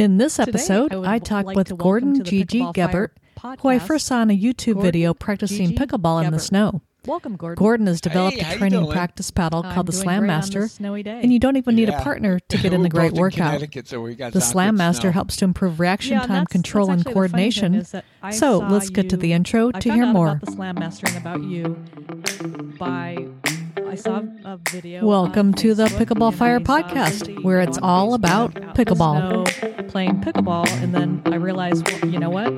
In this episode, I talk with Gordon G.G. Gebert, who I first saw in a YouTube video practicing pickleball in the snow. Welcome, Gordon. Gordon has developed a training and practice paddle called the Slam Master, and you don't even need a partner to get in a great workout. The Slam Master helps to improve reaction time, control, and coordination. So let's get to the intro to hear more. Welcome to the Pickleball Fire podcast, where it's all about pickleball. Playing pickleball, and then I realized, well, you know what?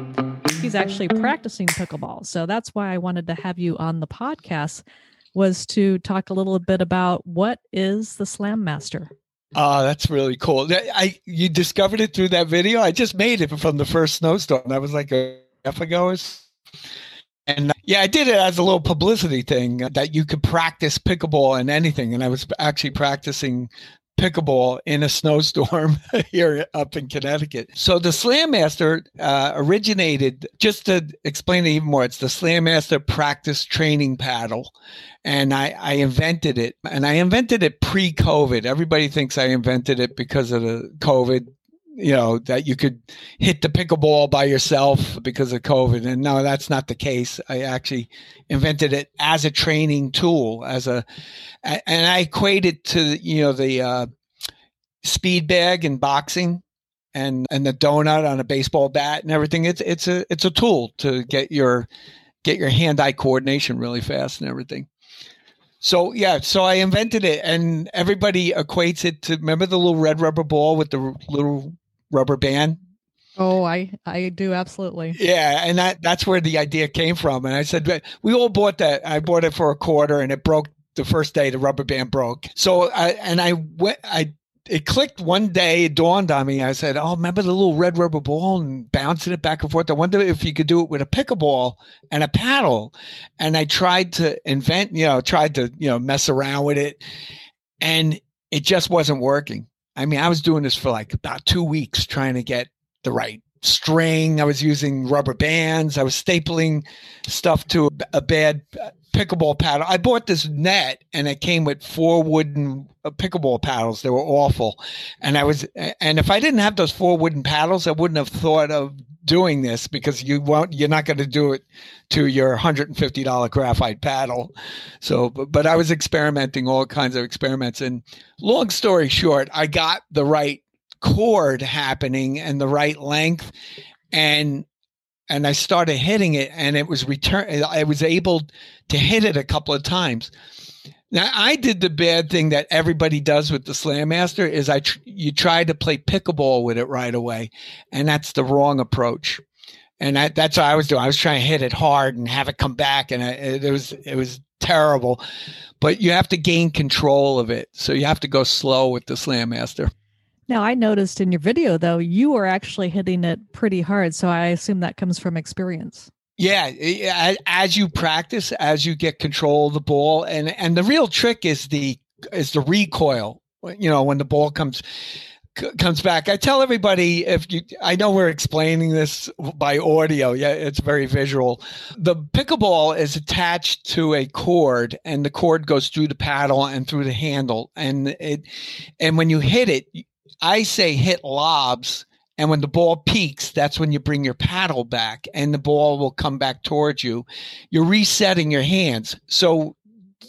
He's actually practicing pickleball. So that's why I wanted to have you on the podcast, was to talk a little bit about what is the Slam Master. That's really cool. You discovered it through that video. I just made it from the first snowstorm. That was like a half ago. And I did it as a little publicity thing that you could practice pickleball in anything. And I was actually practicing pickleball in a snowstorm here up in Connecticut. So the Slam Master originated, just to explain it even more, it's the Slam Master practice training paddle. And I invented it. And I invented it pre-COVID. Everybody thinks I invented it because of the COVID, you know, that you could hit the pickleball by yourself because of COVID. And no, that's not the case. I actually invented it as a training tool, and I equate it to, you know, the speed bag in boxing and the donut on a baseball bat and everything. It's a tool to get your hand-eye coordination really fast and everything. So, so I invented it, and everybody equates it to, remember the little red rubber ball with the little rubber band? Oh, I do. Absolutely. Yeah. And that's where the idea came from. And I said, we all bought that. I bought it for a $quarter, and it broke the first day. The rubber band broke. So it clicked one day. It dawned on me. I said, oh, remember the little red rubber ball and bouncing it back and forth? I wonder if you could do it with a pickleball and a paddle. And I tried to mess around with it, and it just wasn't working. I mean, I was doing this for like about 2 weeks trying to get the right string. I was using rubber bands. I was stapling stuff to a bad pickleball paddle. I bought this net, and it came with 4 wooden pickleball paddles. They were awful. And if I didn't have those 4 wooden paddles, I wouldn't have thought of doing this, because you're not going to do it to your $150 graphite paddle. So, but I was experimenting, all kinds of experiments. And long story short, I got the right cord happening and the right length, and I started hitting it, and it was I was able to hit it a couple of times. Now, I did the bad thing that everybody does with the Slam Master, is you try to play pickleball with it right away, and that's the wrong approach. And that's what I was doing. I was trying to hit it hard and have it come back, and it was terrible. But you have to gain control of it, so you have to go slow with the Slam Master. Now, I noticed in your video, though, you were actually hitting it pretty hard. So I assume that comes from experience. Yeah. As you practice, as you get control of the ball, and the real trick is the recoil, you know, when the ball comes back. I tell everybody, I know we're explaining this by audio. Yeah, it's very visual. The pickleball is attached to a cord, and the cord goes through the paddle and through the handle. And when you hit it, I say hit lobs, and when the ball peaks, that's when you bring your paddle back, and the ball will come back towards you. You're resetting your hands. So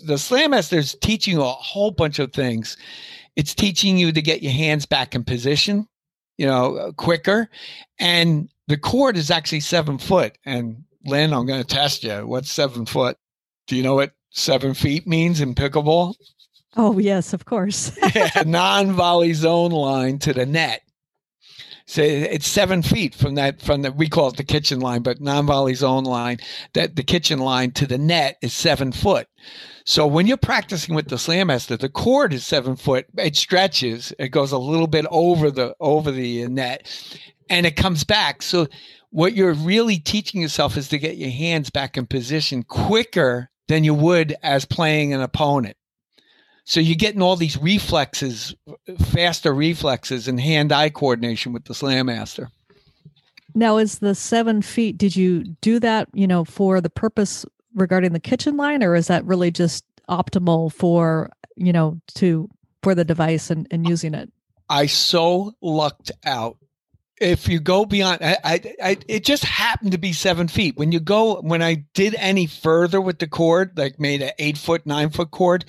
the Slam Master is teaching you a whole bunch of things. It's teaching you to get your hands back in position, you know, quicker. And the cord is actually 7 foot. And Lynn, I'm going to test you. What's 7 foot? Do you know what 7 feet means in pickleball? Oh, yes, of course. Yeah, non-volley zone line to the net. So it's 7 feet we call it the kitchen line, but non-volley zone line, that the kitchen line to the net is 7 foot. So when you're practicing with the Slam Master, the cord is 7 foot. It stretches. It goes a little bit over the net, and it comes back. So what you're really teaching yourself is to get your hands back in position quicker than you would as playing an opponent. So you're getting all these reflexes, faster reflexes, and hand-eye coordination with the Slam Master. Now, is the 7 feet, did you do that, you know, for the purpose regarding the kitchen line, or is that really just optimal for, you know, for the device and using it? I so lucked out if you go beyond, it just happened to be 7 feet. When I did any further with the cord, like made an 8 foot, 9 foot cord,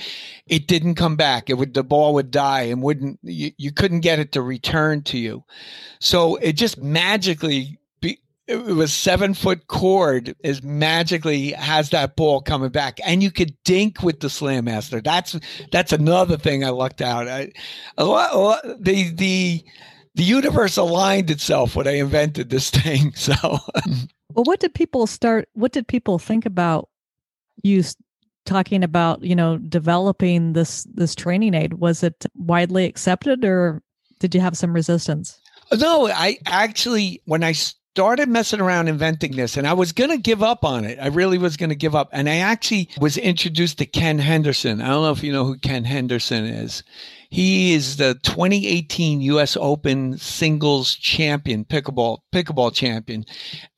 it didn't come back. The ball would die and you couldn't get it to return to you. So it just magically, it was 7 foot cord is magically has that ball coming back, and you could dink with the Slam Master. That's another thing I lucked out. The universe aligned itself when I invented this thing. So, well, what did people think about you talking about, developing this training aid? Was it widely accepted, or did you have some resistance? No, I actually, when I started messing around inventing this, and I was going to give up on it. I really was going to give up. And I actually was introduced to Ken Henderson. I don't know if you know who Ken Henderson is. He is the 2018 U.S. Open singles champion, pickleball champion.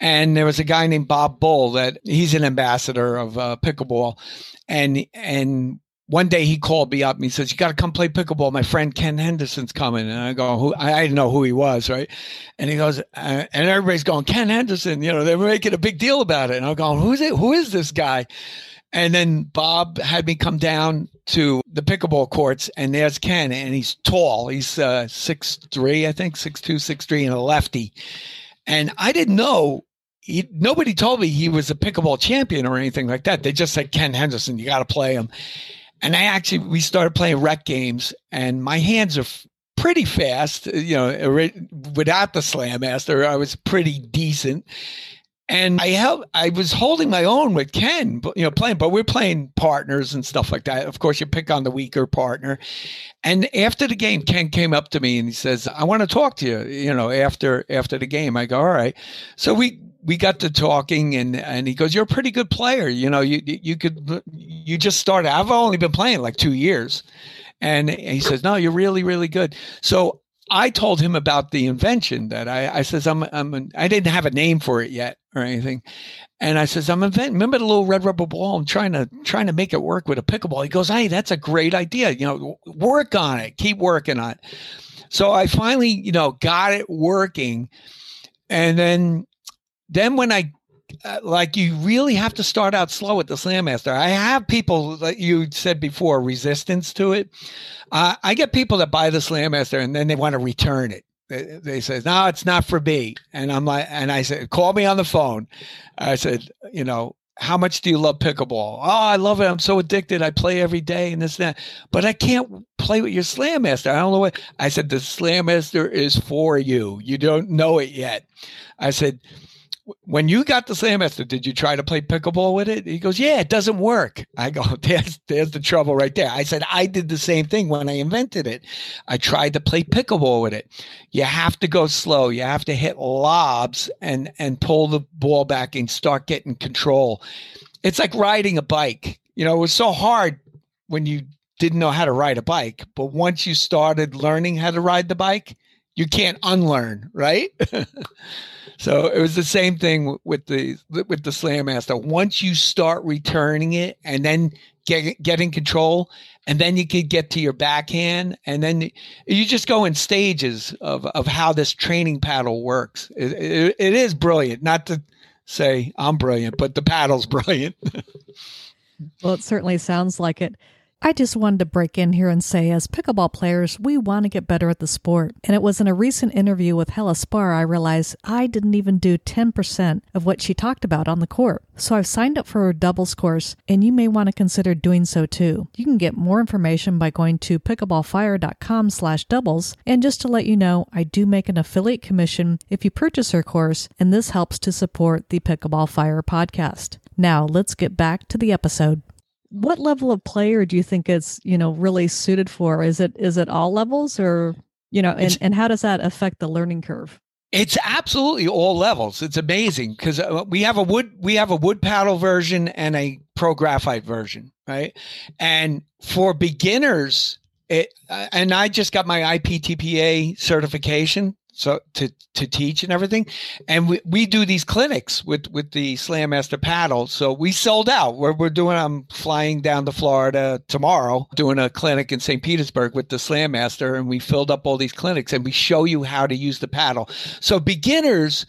And there was a guy named Bob Bull that he's an ambassador of pickleball. And one day he called me up and he says, "You got to come play pickleball. My friend Ken Henderson's coming." And I go, I didn't know who he was, right? And he goes, and everybody's going, "Ken Henderson," they're making a big deal about it. And I'm going, "Who's it? Who is this guy?" And then Bob had me come down to the pickleball courts, and there's Ken, and he's tall. He's 6'3", I think, 6'2", 6'3", and a lefty. And I didn't know. Nobody told me he was a pickleball champion or anything like that. They just said, "Ken Henderson, you got to play him." And we started playing rec games, and my hands are pretty fast. Without the Slam Master, I was pretty decent. And I was holding my own with Ken, but we're playing partners and stuff like that. Of course, you pick on the weaker partner. And after the game, Ken came up to me and he says, "I want to talk to you, after the game." I go, "All right." So we got to talking, and he goes, "You're a pretty good player. You just started. I've only been playing like 2 years." And he says, "No, you're really, really good." So I told him about the invention that I says, I didn't have a name for it yet or anything. And I says, remember the little red rubber ball? I'm trying to make it work with a pickleball. He goes, "Hey, that's a great idea. Work on it, keep working on it." So I finally, got it working. And then when I, you really have to start out slow with the Slam Master. I have people, like you said before, resistance to it. I get people that buy the Slam Master and then they want to return it. They say, "No, it's not for me." And I'm like, and I said, "Call me on the phone." I said, "How much do you love pickleball?" "Oh, I love it. I'm so addicted. I play every day and this and that. But I can't play with your Slam Master. I don't know what." I said, "The Slam Master is for you. You don't know it yet." I said, "When you got the Slam Master, did you try to play pickleball with it?" He goes, "Yeah, it doesn't work." I go, there's the trouble right there. I said, I did the same thing when I invented it. I tried to play pickleball with it. You have to go slow. You have to hit lobs and pull the ball back and start getting control. It's like riding a bike. It was so hard when you didn't know how to ride a bike. But once you started learning how to ride the bike, you can't unlearn, right? So it was the same thing with the Slam Master. Once you start returning it and then getting control, and then you could get to your backhand, and then you just go in stages of how this training paddle works. It is brilliant. Not to say I'm brilliant, but the paddle's brilliant. Well, it certainly sounds like it. I just wanted to break in here and say, as pickleball players, we want to get better at the sport. And it was in a recent interview with Hella Sparr I realized I didn't even do 10% of what she talked about on the court. So I've signed up for her doubles course, and you may want to consider doing so too. You can get more information by going to pickleballfire.com/doubles. And just to let you know, I do make an affiliate commission if you purchase her course, and this helps to support the Pickleball Fire podcast. Now let's get back to the episode. What level of player do you think it's, really suited for? Is it all levels or, and how does that affect the learning curve? It's absolutely all levels. It's amazing because we have a wood paddle version and a pro graphite version, right? And for beginners, and I just got my IPTPA certification. so to teach and everything. And we do these clinics with the Slam Master paddle. So we sold out. We're doing, I'm flying down to Florida tomorrow, doing a clinic in St. Petersburg with the Slam Master. And we filled up all these clinics and we show you how to use the paddle. So beginners,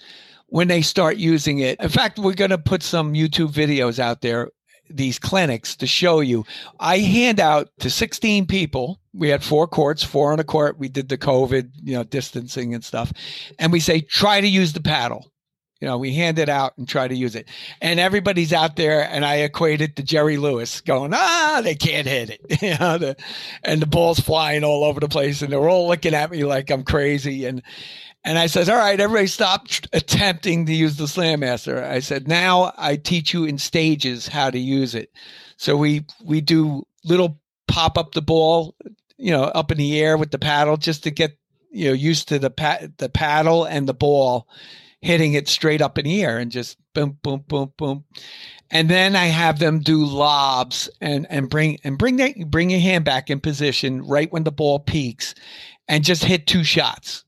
when they start using it, in fact, we're going to put some YouTube videos out there, these clinics to show you. I hand out to 16 people. We had 4 courts, 4 on a court. We did the COVID, distancing and stuff. And we say, try to use the paddle. We hand it out and try to use it. And everybody's out there. And I equate it to Jerry Lewis going, they can't hit it. And the ball's flying all over the place. And they're all looking at me like I'm crazy. And I said, all right, everybody stop attempting to use the Slam Master. I said, now I teach you in stages how to use it. So we do little pop up the ball, up in the air with the paddle just to get, used to the paddle and the ball, hitting it straight up in the air and just boom, boom, boom, boom. And then I have them do lobs and bring your hand back in position right when the ball peaks and just hit 2 shots.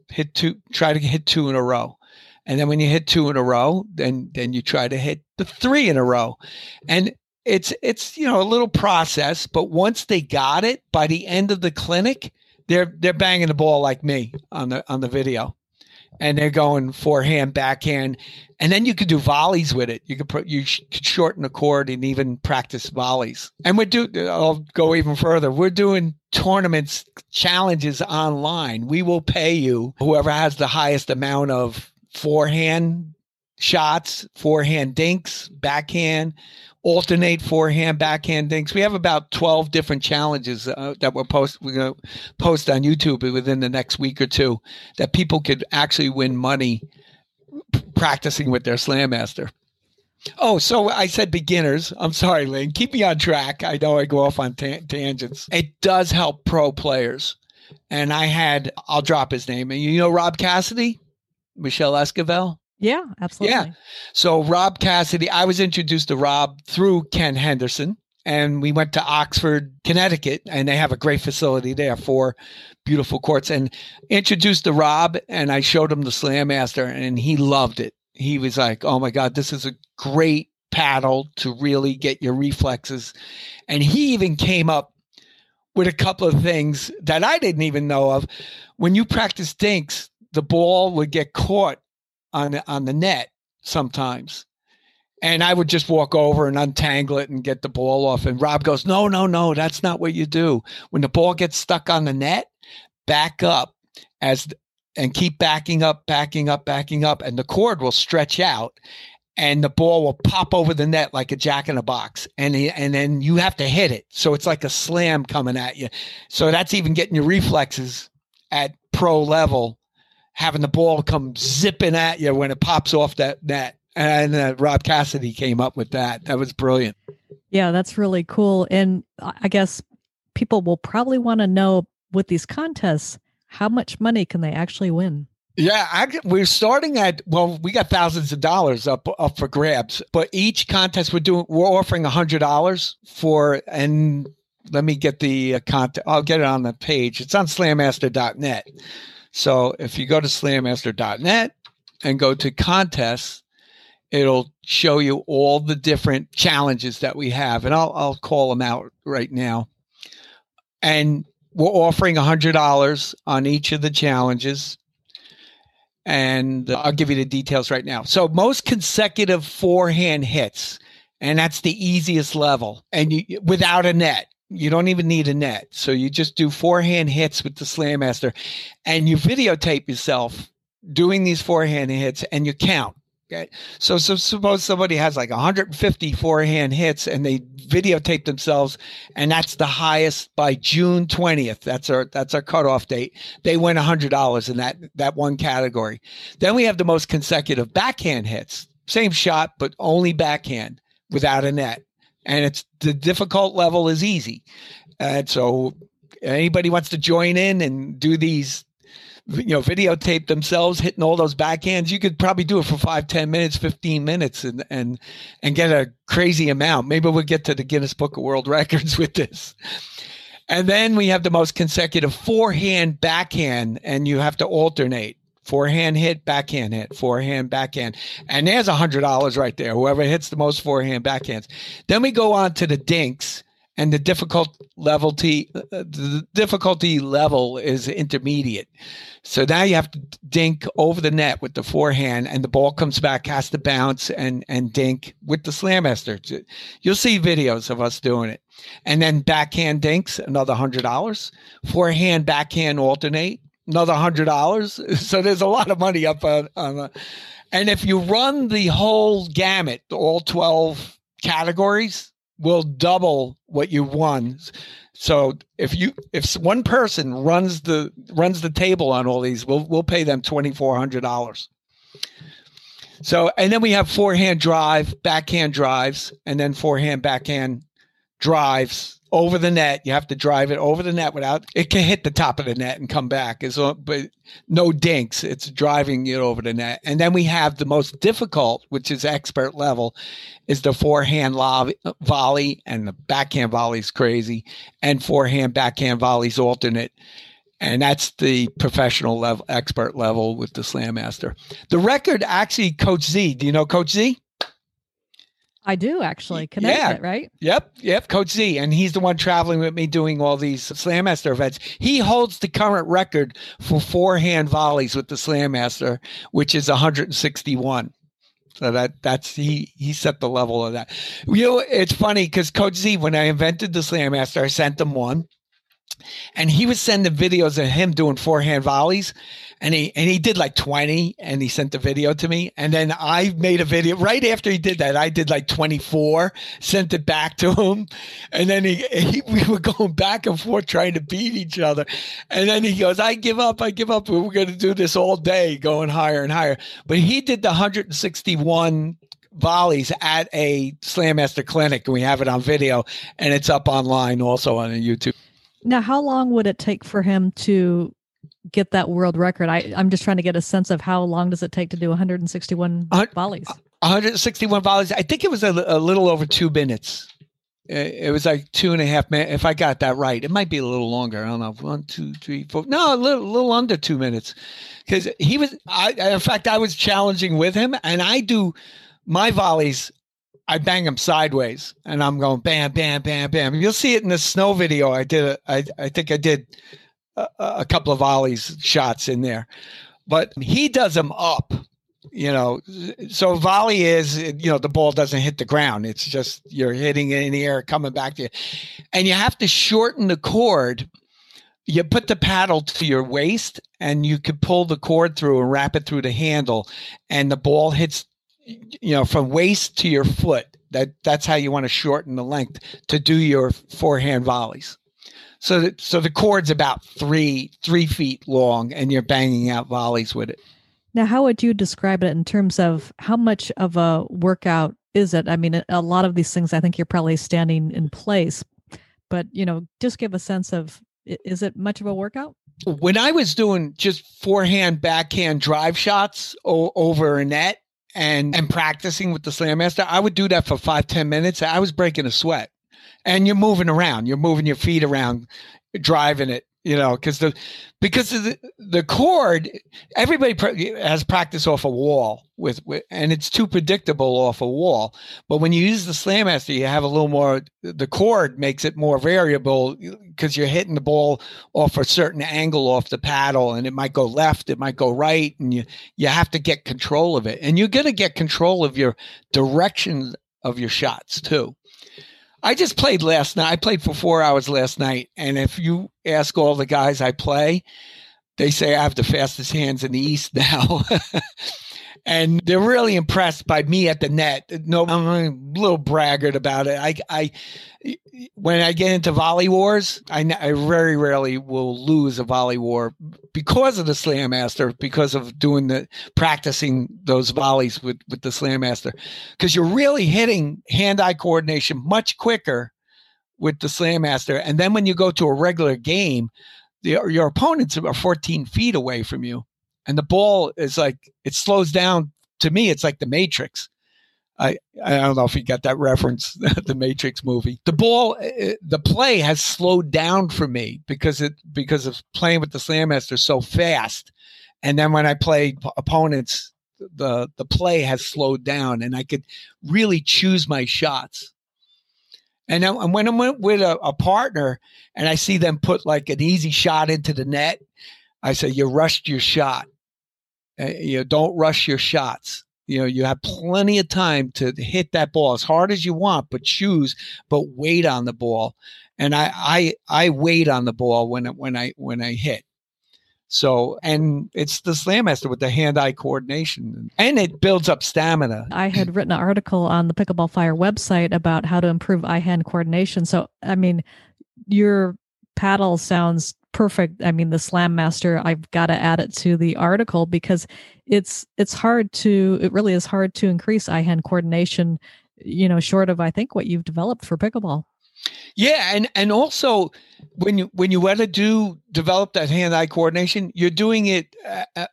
Try to hit 2 in a row. And then when you hit 2 in a row, then you try to hit the 3 in a row. And it's a little process, but once they got it, by the end of the clinic, they're banging the ball like me on the video. And they're going forehand, backhand, and then you could do volleys with it. You could could shorten the court and even practice volleys. And I'll go even further. We're doing tournaments, challenges online. We will pay you, whoever has the highest amount of forehand shots, forehand dinks, backhand, alternate forehand, backhand dinks. We have about 12 different challenges that we're going to post on YouTube within the next week or two that people could actually win money practicing with their Slam Master. Oh, so I said beginners. I'm sorry, Lynn. Keep me on track. I know I go off on tangents. It does help pro players. And I'll drop his name. And Rob Cassidy, Michelle Esquivel? Yeah, absolutely. Yeah. So Rob Cassidy, I was introduced to Rob through Ken Henderson, and we went to Oxford, Connecticut, and they have a great facility there, 4 beautiful courts, and introduced to Rob, and I showed him the Slam Master, and he loved it. He was like, oh my God, this is a great paddle to really get your reflexes. And he even came up with a couple of things that I didn't even know of. When you practice dinks, the ball would get caught on the net sometimes. And I would just walk over and untangle it and get the ball off. And Rob goes, no, that's not what you do. When the ball gets stuck on the net, back up and keep backing up. And the cord will stretch out and the ball will pop over the net like a jack in a box. And then you have to hit it. So it's like a slam coming at you. So that's even getting your reflexes at pro level, having the ball come zipping at you when it pops off that net. And Rob Cassidy came up with that. That was brilliant. Yeah, that's really cool. And I guess people will probably want to know with these contests, how much money can they actually win? Yeah, we're starting at, we got thousands of dollars up for grabs, but each contest we're offering $100 for, and let me get the content. I'll get it on the page. It's on Slammaster.net. So if you go to Slammaster.net and go to contests, it'll show you all the different challenges that we have. And I'll call them out right now. And we're offering $100 on each of the challenges. And I'll give you the details right now. So most consecutive forehand hits, and that's the easiest level, and without a net. You don't even need a net. So you just do forehand hits with the Slam Master and you videotape yourself doing these forehand hits and you count. Okay. So suppose somebody has like 150 forehand hits and they videotape themselves, and that's the highest by June 20th. That's our cutoff date. They win $100 in that one category. Then we have the most consecutive backhand hits. Same shot, but only backhand without a net. And it's the difficult level is easy. And so anybody wants to join in and do these, videotape themselves hitting all those backhands, you could probably do it for 5, 10 minutes, 15 minutes and get a crazy amount. Maybe we'll get to the Guinness Book of World Records with this. And then we have the most consecutive forehand, backhand, and you have to alternate. Forehand hit, forehand, backhand. And there's $100 right there, whoever hits the most forehand, backhands. Then we go on to the dinks, and the difficulty level is intermediate. So now you have to dink over the net with the forehand, and the ball comes back, has to bounce and dink with the Slam Master. You'll see videos of us doing it. And then backhand dinks, another $100. Forehand, backhand alternate, another $100. So there's a lot of money up on the, and if you run the whole gamut, all 12 categories will double what you won. So if one person runs the table on all these, we'll pay them $2,400. So, and then we have forehand drive, backhand drives, and then forehand, backhand drives over the net. You have to drive it over the net without it can hit the top of the net and come back. But no dinks. It's driving it over the net. And then we have the most difficult, which is expert level, is the forehand volley, and the backhand volley is crazy, and forehand backhand volleys alternate. And that's the professional level, expert level with the Slam Master. The record, actually, Coach Z. Do you know Coach Z? I do, actually. Connecticut, yeah. Right? Yep. Coach Z. And he's the one traveling with me doing all these Slam Master events. He holds the current record for forehand volleys with the Slam Master, which is 161. So that's he set the level of that. You know, it's funny because Coach Z, when I invented the Slam Master, I sent him one. And he was sending videos of him doing forehand volleys, and he did like 20, and he sent the video to me. And then I made a video right after he did that. I did like 24, sent it back to him, and then we were going back and forth trying to beat each other. And then he goes, I give up. We're going to do this all day, going higher and higher. But he did the 161 volleys at a Slam Master clinic, and we have it on video, and it's up online also on YouTube. Now, how long would it take for him to get that world record? I'm just trying to get a sense of how long does it take to do 161 volleys? 161 volleys. I think it was a little over 2 minutes. It was like 2.5 minutes. If I got that right, it might be a little longer. I don't know. 1, 2, 3, 4. No, a little under 2 minutes. Because he was, I was challenging with him, and I do my volleys. I bang them sideways, and I'm going bam, bam, bam, bam. You'll see it in the snow video. I did I think I did a couple of volleys shots in there, but he does them up, you know. So volley is, you know, the ball doesn't hit the ground. It's just you're hitting it in the air, coming back to you, and you have to shorten the cord. You put the paddle to your waist, and you could pull the cord through and wrap it through the handle, and the ball hits, you know, from waist to your foot. That's how you want to shorten the length to do your forehand volleys. So the cord's about three feet long, and you're banging out volleys with it. Now, how would you describe it in terms of how much of a workout is it? I mean, a lot of these things, I think you're probably standing in place, but, you know, just give a sense of, is it much of a workout? When I was doing just forehand, backhand drive shots over a net, and practicing with the Slam Master, I would do that for 5-10 minutes. I was breaking a sweat, and you're moving around. You're moving your feet around, driving it, you know, because of the cord, everybody has practice off a wall with, and it's too predictable off a wall. But when you use the Slam Master, you have a little more, the cord makes it more variable because you're hitting the ball off a certain angle off the paddle, and it might go left, it might go right, and you have to get control of it. And you're going to get control of your direction of your shots too. I just played last night. I played for 4 hours last night. And if you ask all the guys I play, they say I have the fastest hands in the East now. And they're really impressed by me at the net. No, I'm a little braggart about it. When I get into volley wars, I very rarely will lose a volley war because of the Slam Master, because of practicing those volleys with the Slam Master. Because you're really hitting hand-eye coordination much quicker with the Slam Master. And then when you go to a regular game, your opponents are 14 feet away from you. And the ball is like, it slows down. To me, it's like the Matrix. I don't know if you got that reference, the Matrix movie. The play has slowed down for me because of playing with the Slam Master so fast. And then when I play opponents, the play has slowed down and I could really choose my shots. And then when I'm with a partner and I see them put like an easy shot into the net, I say, you rushed your shot. Don't rush your shots. You have plenty of time to hit that ball as hard as you want, but wait on the ball. And I wait on the ball when I hit. So, and it's the Slam Master with the hand-eye coordination, and it builds up stamina. I had written an article on the Pickleball Fire website about how to improve eye-hand coordination. So, I mean, your paddle sounds perfect. I mean, the Slam Master, I've got to add it to the article because it really is hard to increase eye-hand coordination, short of, I think, what you've developed for pickleball. Yeah, and also when you want to develop that hand-eye coordination, you're doing it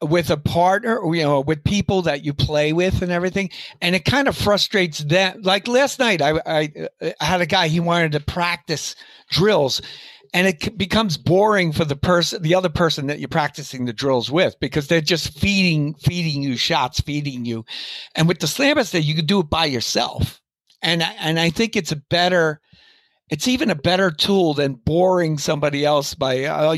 with a partner, with people that you play with and everything, and it kind of frustrates them. Like last night, I had a guy, he wanted to practice drills, and it becomes boring for the other person that you're practicing the drills with, because they're just feeding you shots, feeding you. And with the Slam Master, you can do it by yourself, and I think it's It's even a better tool than boring somebody else by, I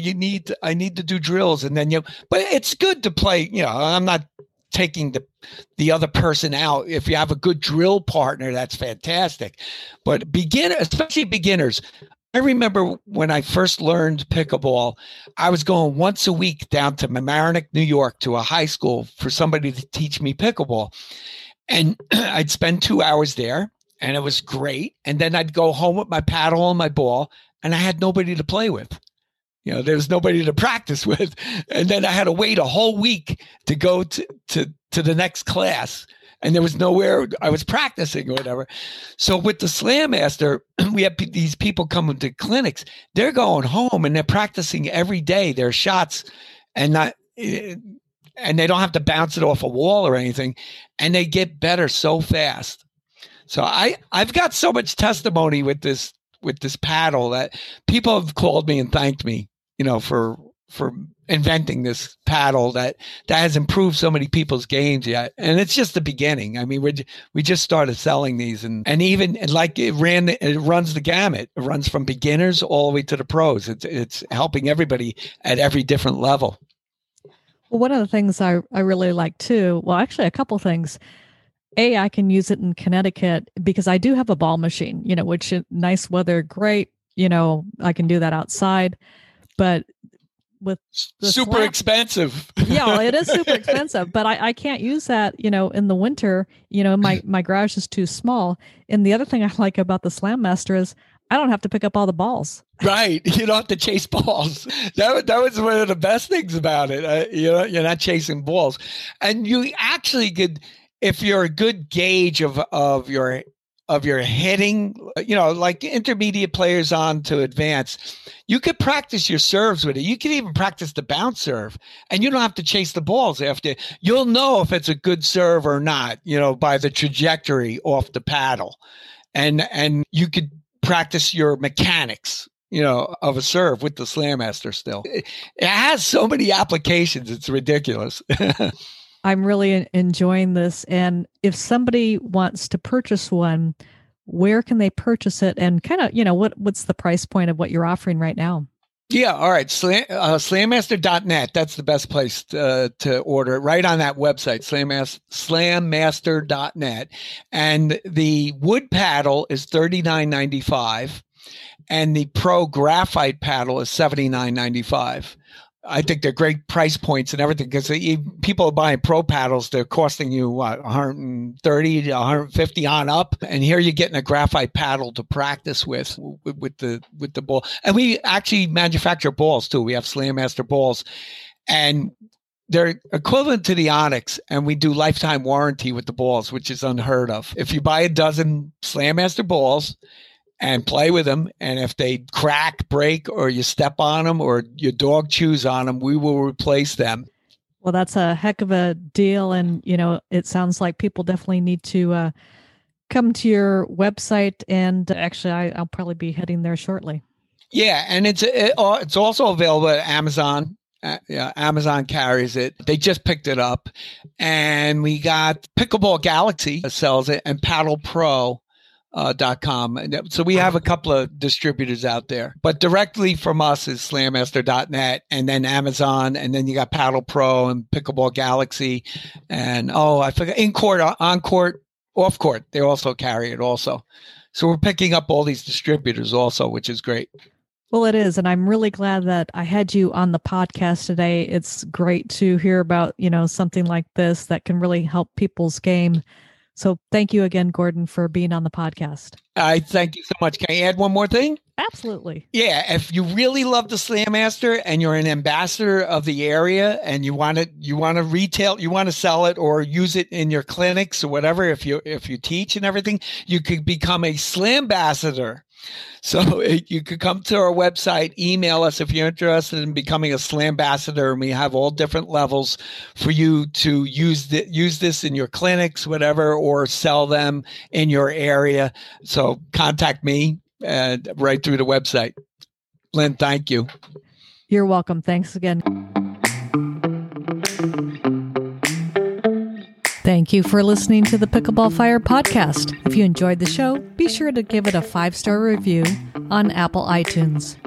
need to do drills. And then but it's good to play, I'm not taking the other person out. If you have a good drill partner, that's fantastic. But especially beginners. I remember when I first learned pickleball, I was going once a week down to Mamaroneck, New York, to a high school for somebody to teach me pickleball. And I'd spend 2 hours there. And it was great. And then I'd go home with my paddle and my ball, and I had nobody to play with. There was nobody to practice with. And then I had to wait a whole week to go to the next class. And there was nowhere I was practicing or whatever. So with the Slam Master, we have these people coming to clinics. They're going home and they're practicing every day their shots, and they don't have to bounce it off a wall or anything. And they get better so fast. So I've got so much testimony with this paddle that people have called me and thanked me, for inventing this paddle that has improved so many people's games yet. And it's just the beginning. I mean, we just started selling these and it runs the gamut. It runs from beginners all the way to the pros. It's helping everybody at every different level. Well, one of the things I really like too, well, actually a couple things. I can use it in Connecticut because I do have a ball machine, which is nice weather, great. I can do that outside, but with super expensive. Yeah, well, it is super expensive, but I can't use that, in the winter, my garage is too small. And the other thing I like about the Slam Master is I don't have to pick up all the balls. Right. You don't have to chase balls. That was one of the best things about it. You're not chasing balls, and you actually could, if you're a good gauge of your hitting, like intermediate players on to advanced, you could practice your serves with it. You could even practice the bounce serve, and you don't have to chase the balls after. You'll know if it's a good serve or not, by the trajectory off the paddle, and you could practice your mechanics, of a serve with the Slam Master still. It has so many applications. It's ridiculous. I'm really enjoying this. And if somebody wants to purchase one, where can they purchase it? And kind of, what's the price point of what you're offering right now? Yeah. All right. Slammaster.net. That's the best place to order it, right on that website, Slammaster.net. And the wood paddle is $39.95. And the pro graphite paddle is $79.95. I think they're great price points and everything, because people are buying pro paddles. They're costing you what, $130 to $150 on up. And here you're getting a graphite paddle to practice with the ball. And we actually manufacture balls too. We have Slam Master balls, and they're equivalent to the Onix, and we do lifetime warranty with the balls, which is unheard of. If you buy a dozen Slam Master balls and play with them, and if they crack, break, or you step on them, or your dog chews on them, we will replace them. Well, that's a heck of a deal. And, it sounds like people definitely need to come to your website. And actually, I'll probably be heading there shortly. Yeah. And it's also available at Amazon Amazon carries it. They just picked it up. And we got Pickleball Galaxy sells it and PaddlePro.com. So we have a couple of distributors out there. But directly from us is Slammaster.net and then Amazon. And then you got Paddle Pro and Pickleball Galaxy. And I forgot, in-court, on-court, off-court. They also carry it also. So we're picking up all these distributors also, which is great. Well, it is. And I'm really glad that I had you on the podcast today. It's great to hear about, something like this that can really help people's game. So thank you again, Gordon, for being on the podcast. I thank you so much. Can I add one more thing? Absolutely. Yeah. If you really love the Slam Master and you're an ambassador of the area and you want to sell it or use it in your clinics or whatever, if you teach and everything, you could become a Slam Ambassador. So you could come to our website, email us if you're interested in becoming a Slam Ambassador, and we have all different levels for you to use this in your clinics, whatever, or sell them in your area. So contact me right through the website. Lynn, thank you. You're welcome. Thanks again. Thank you for listening to the Pickleball Fire podcast. If you enjoyed the show, be sure to give it a 5-star review on Apple iTunes.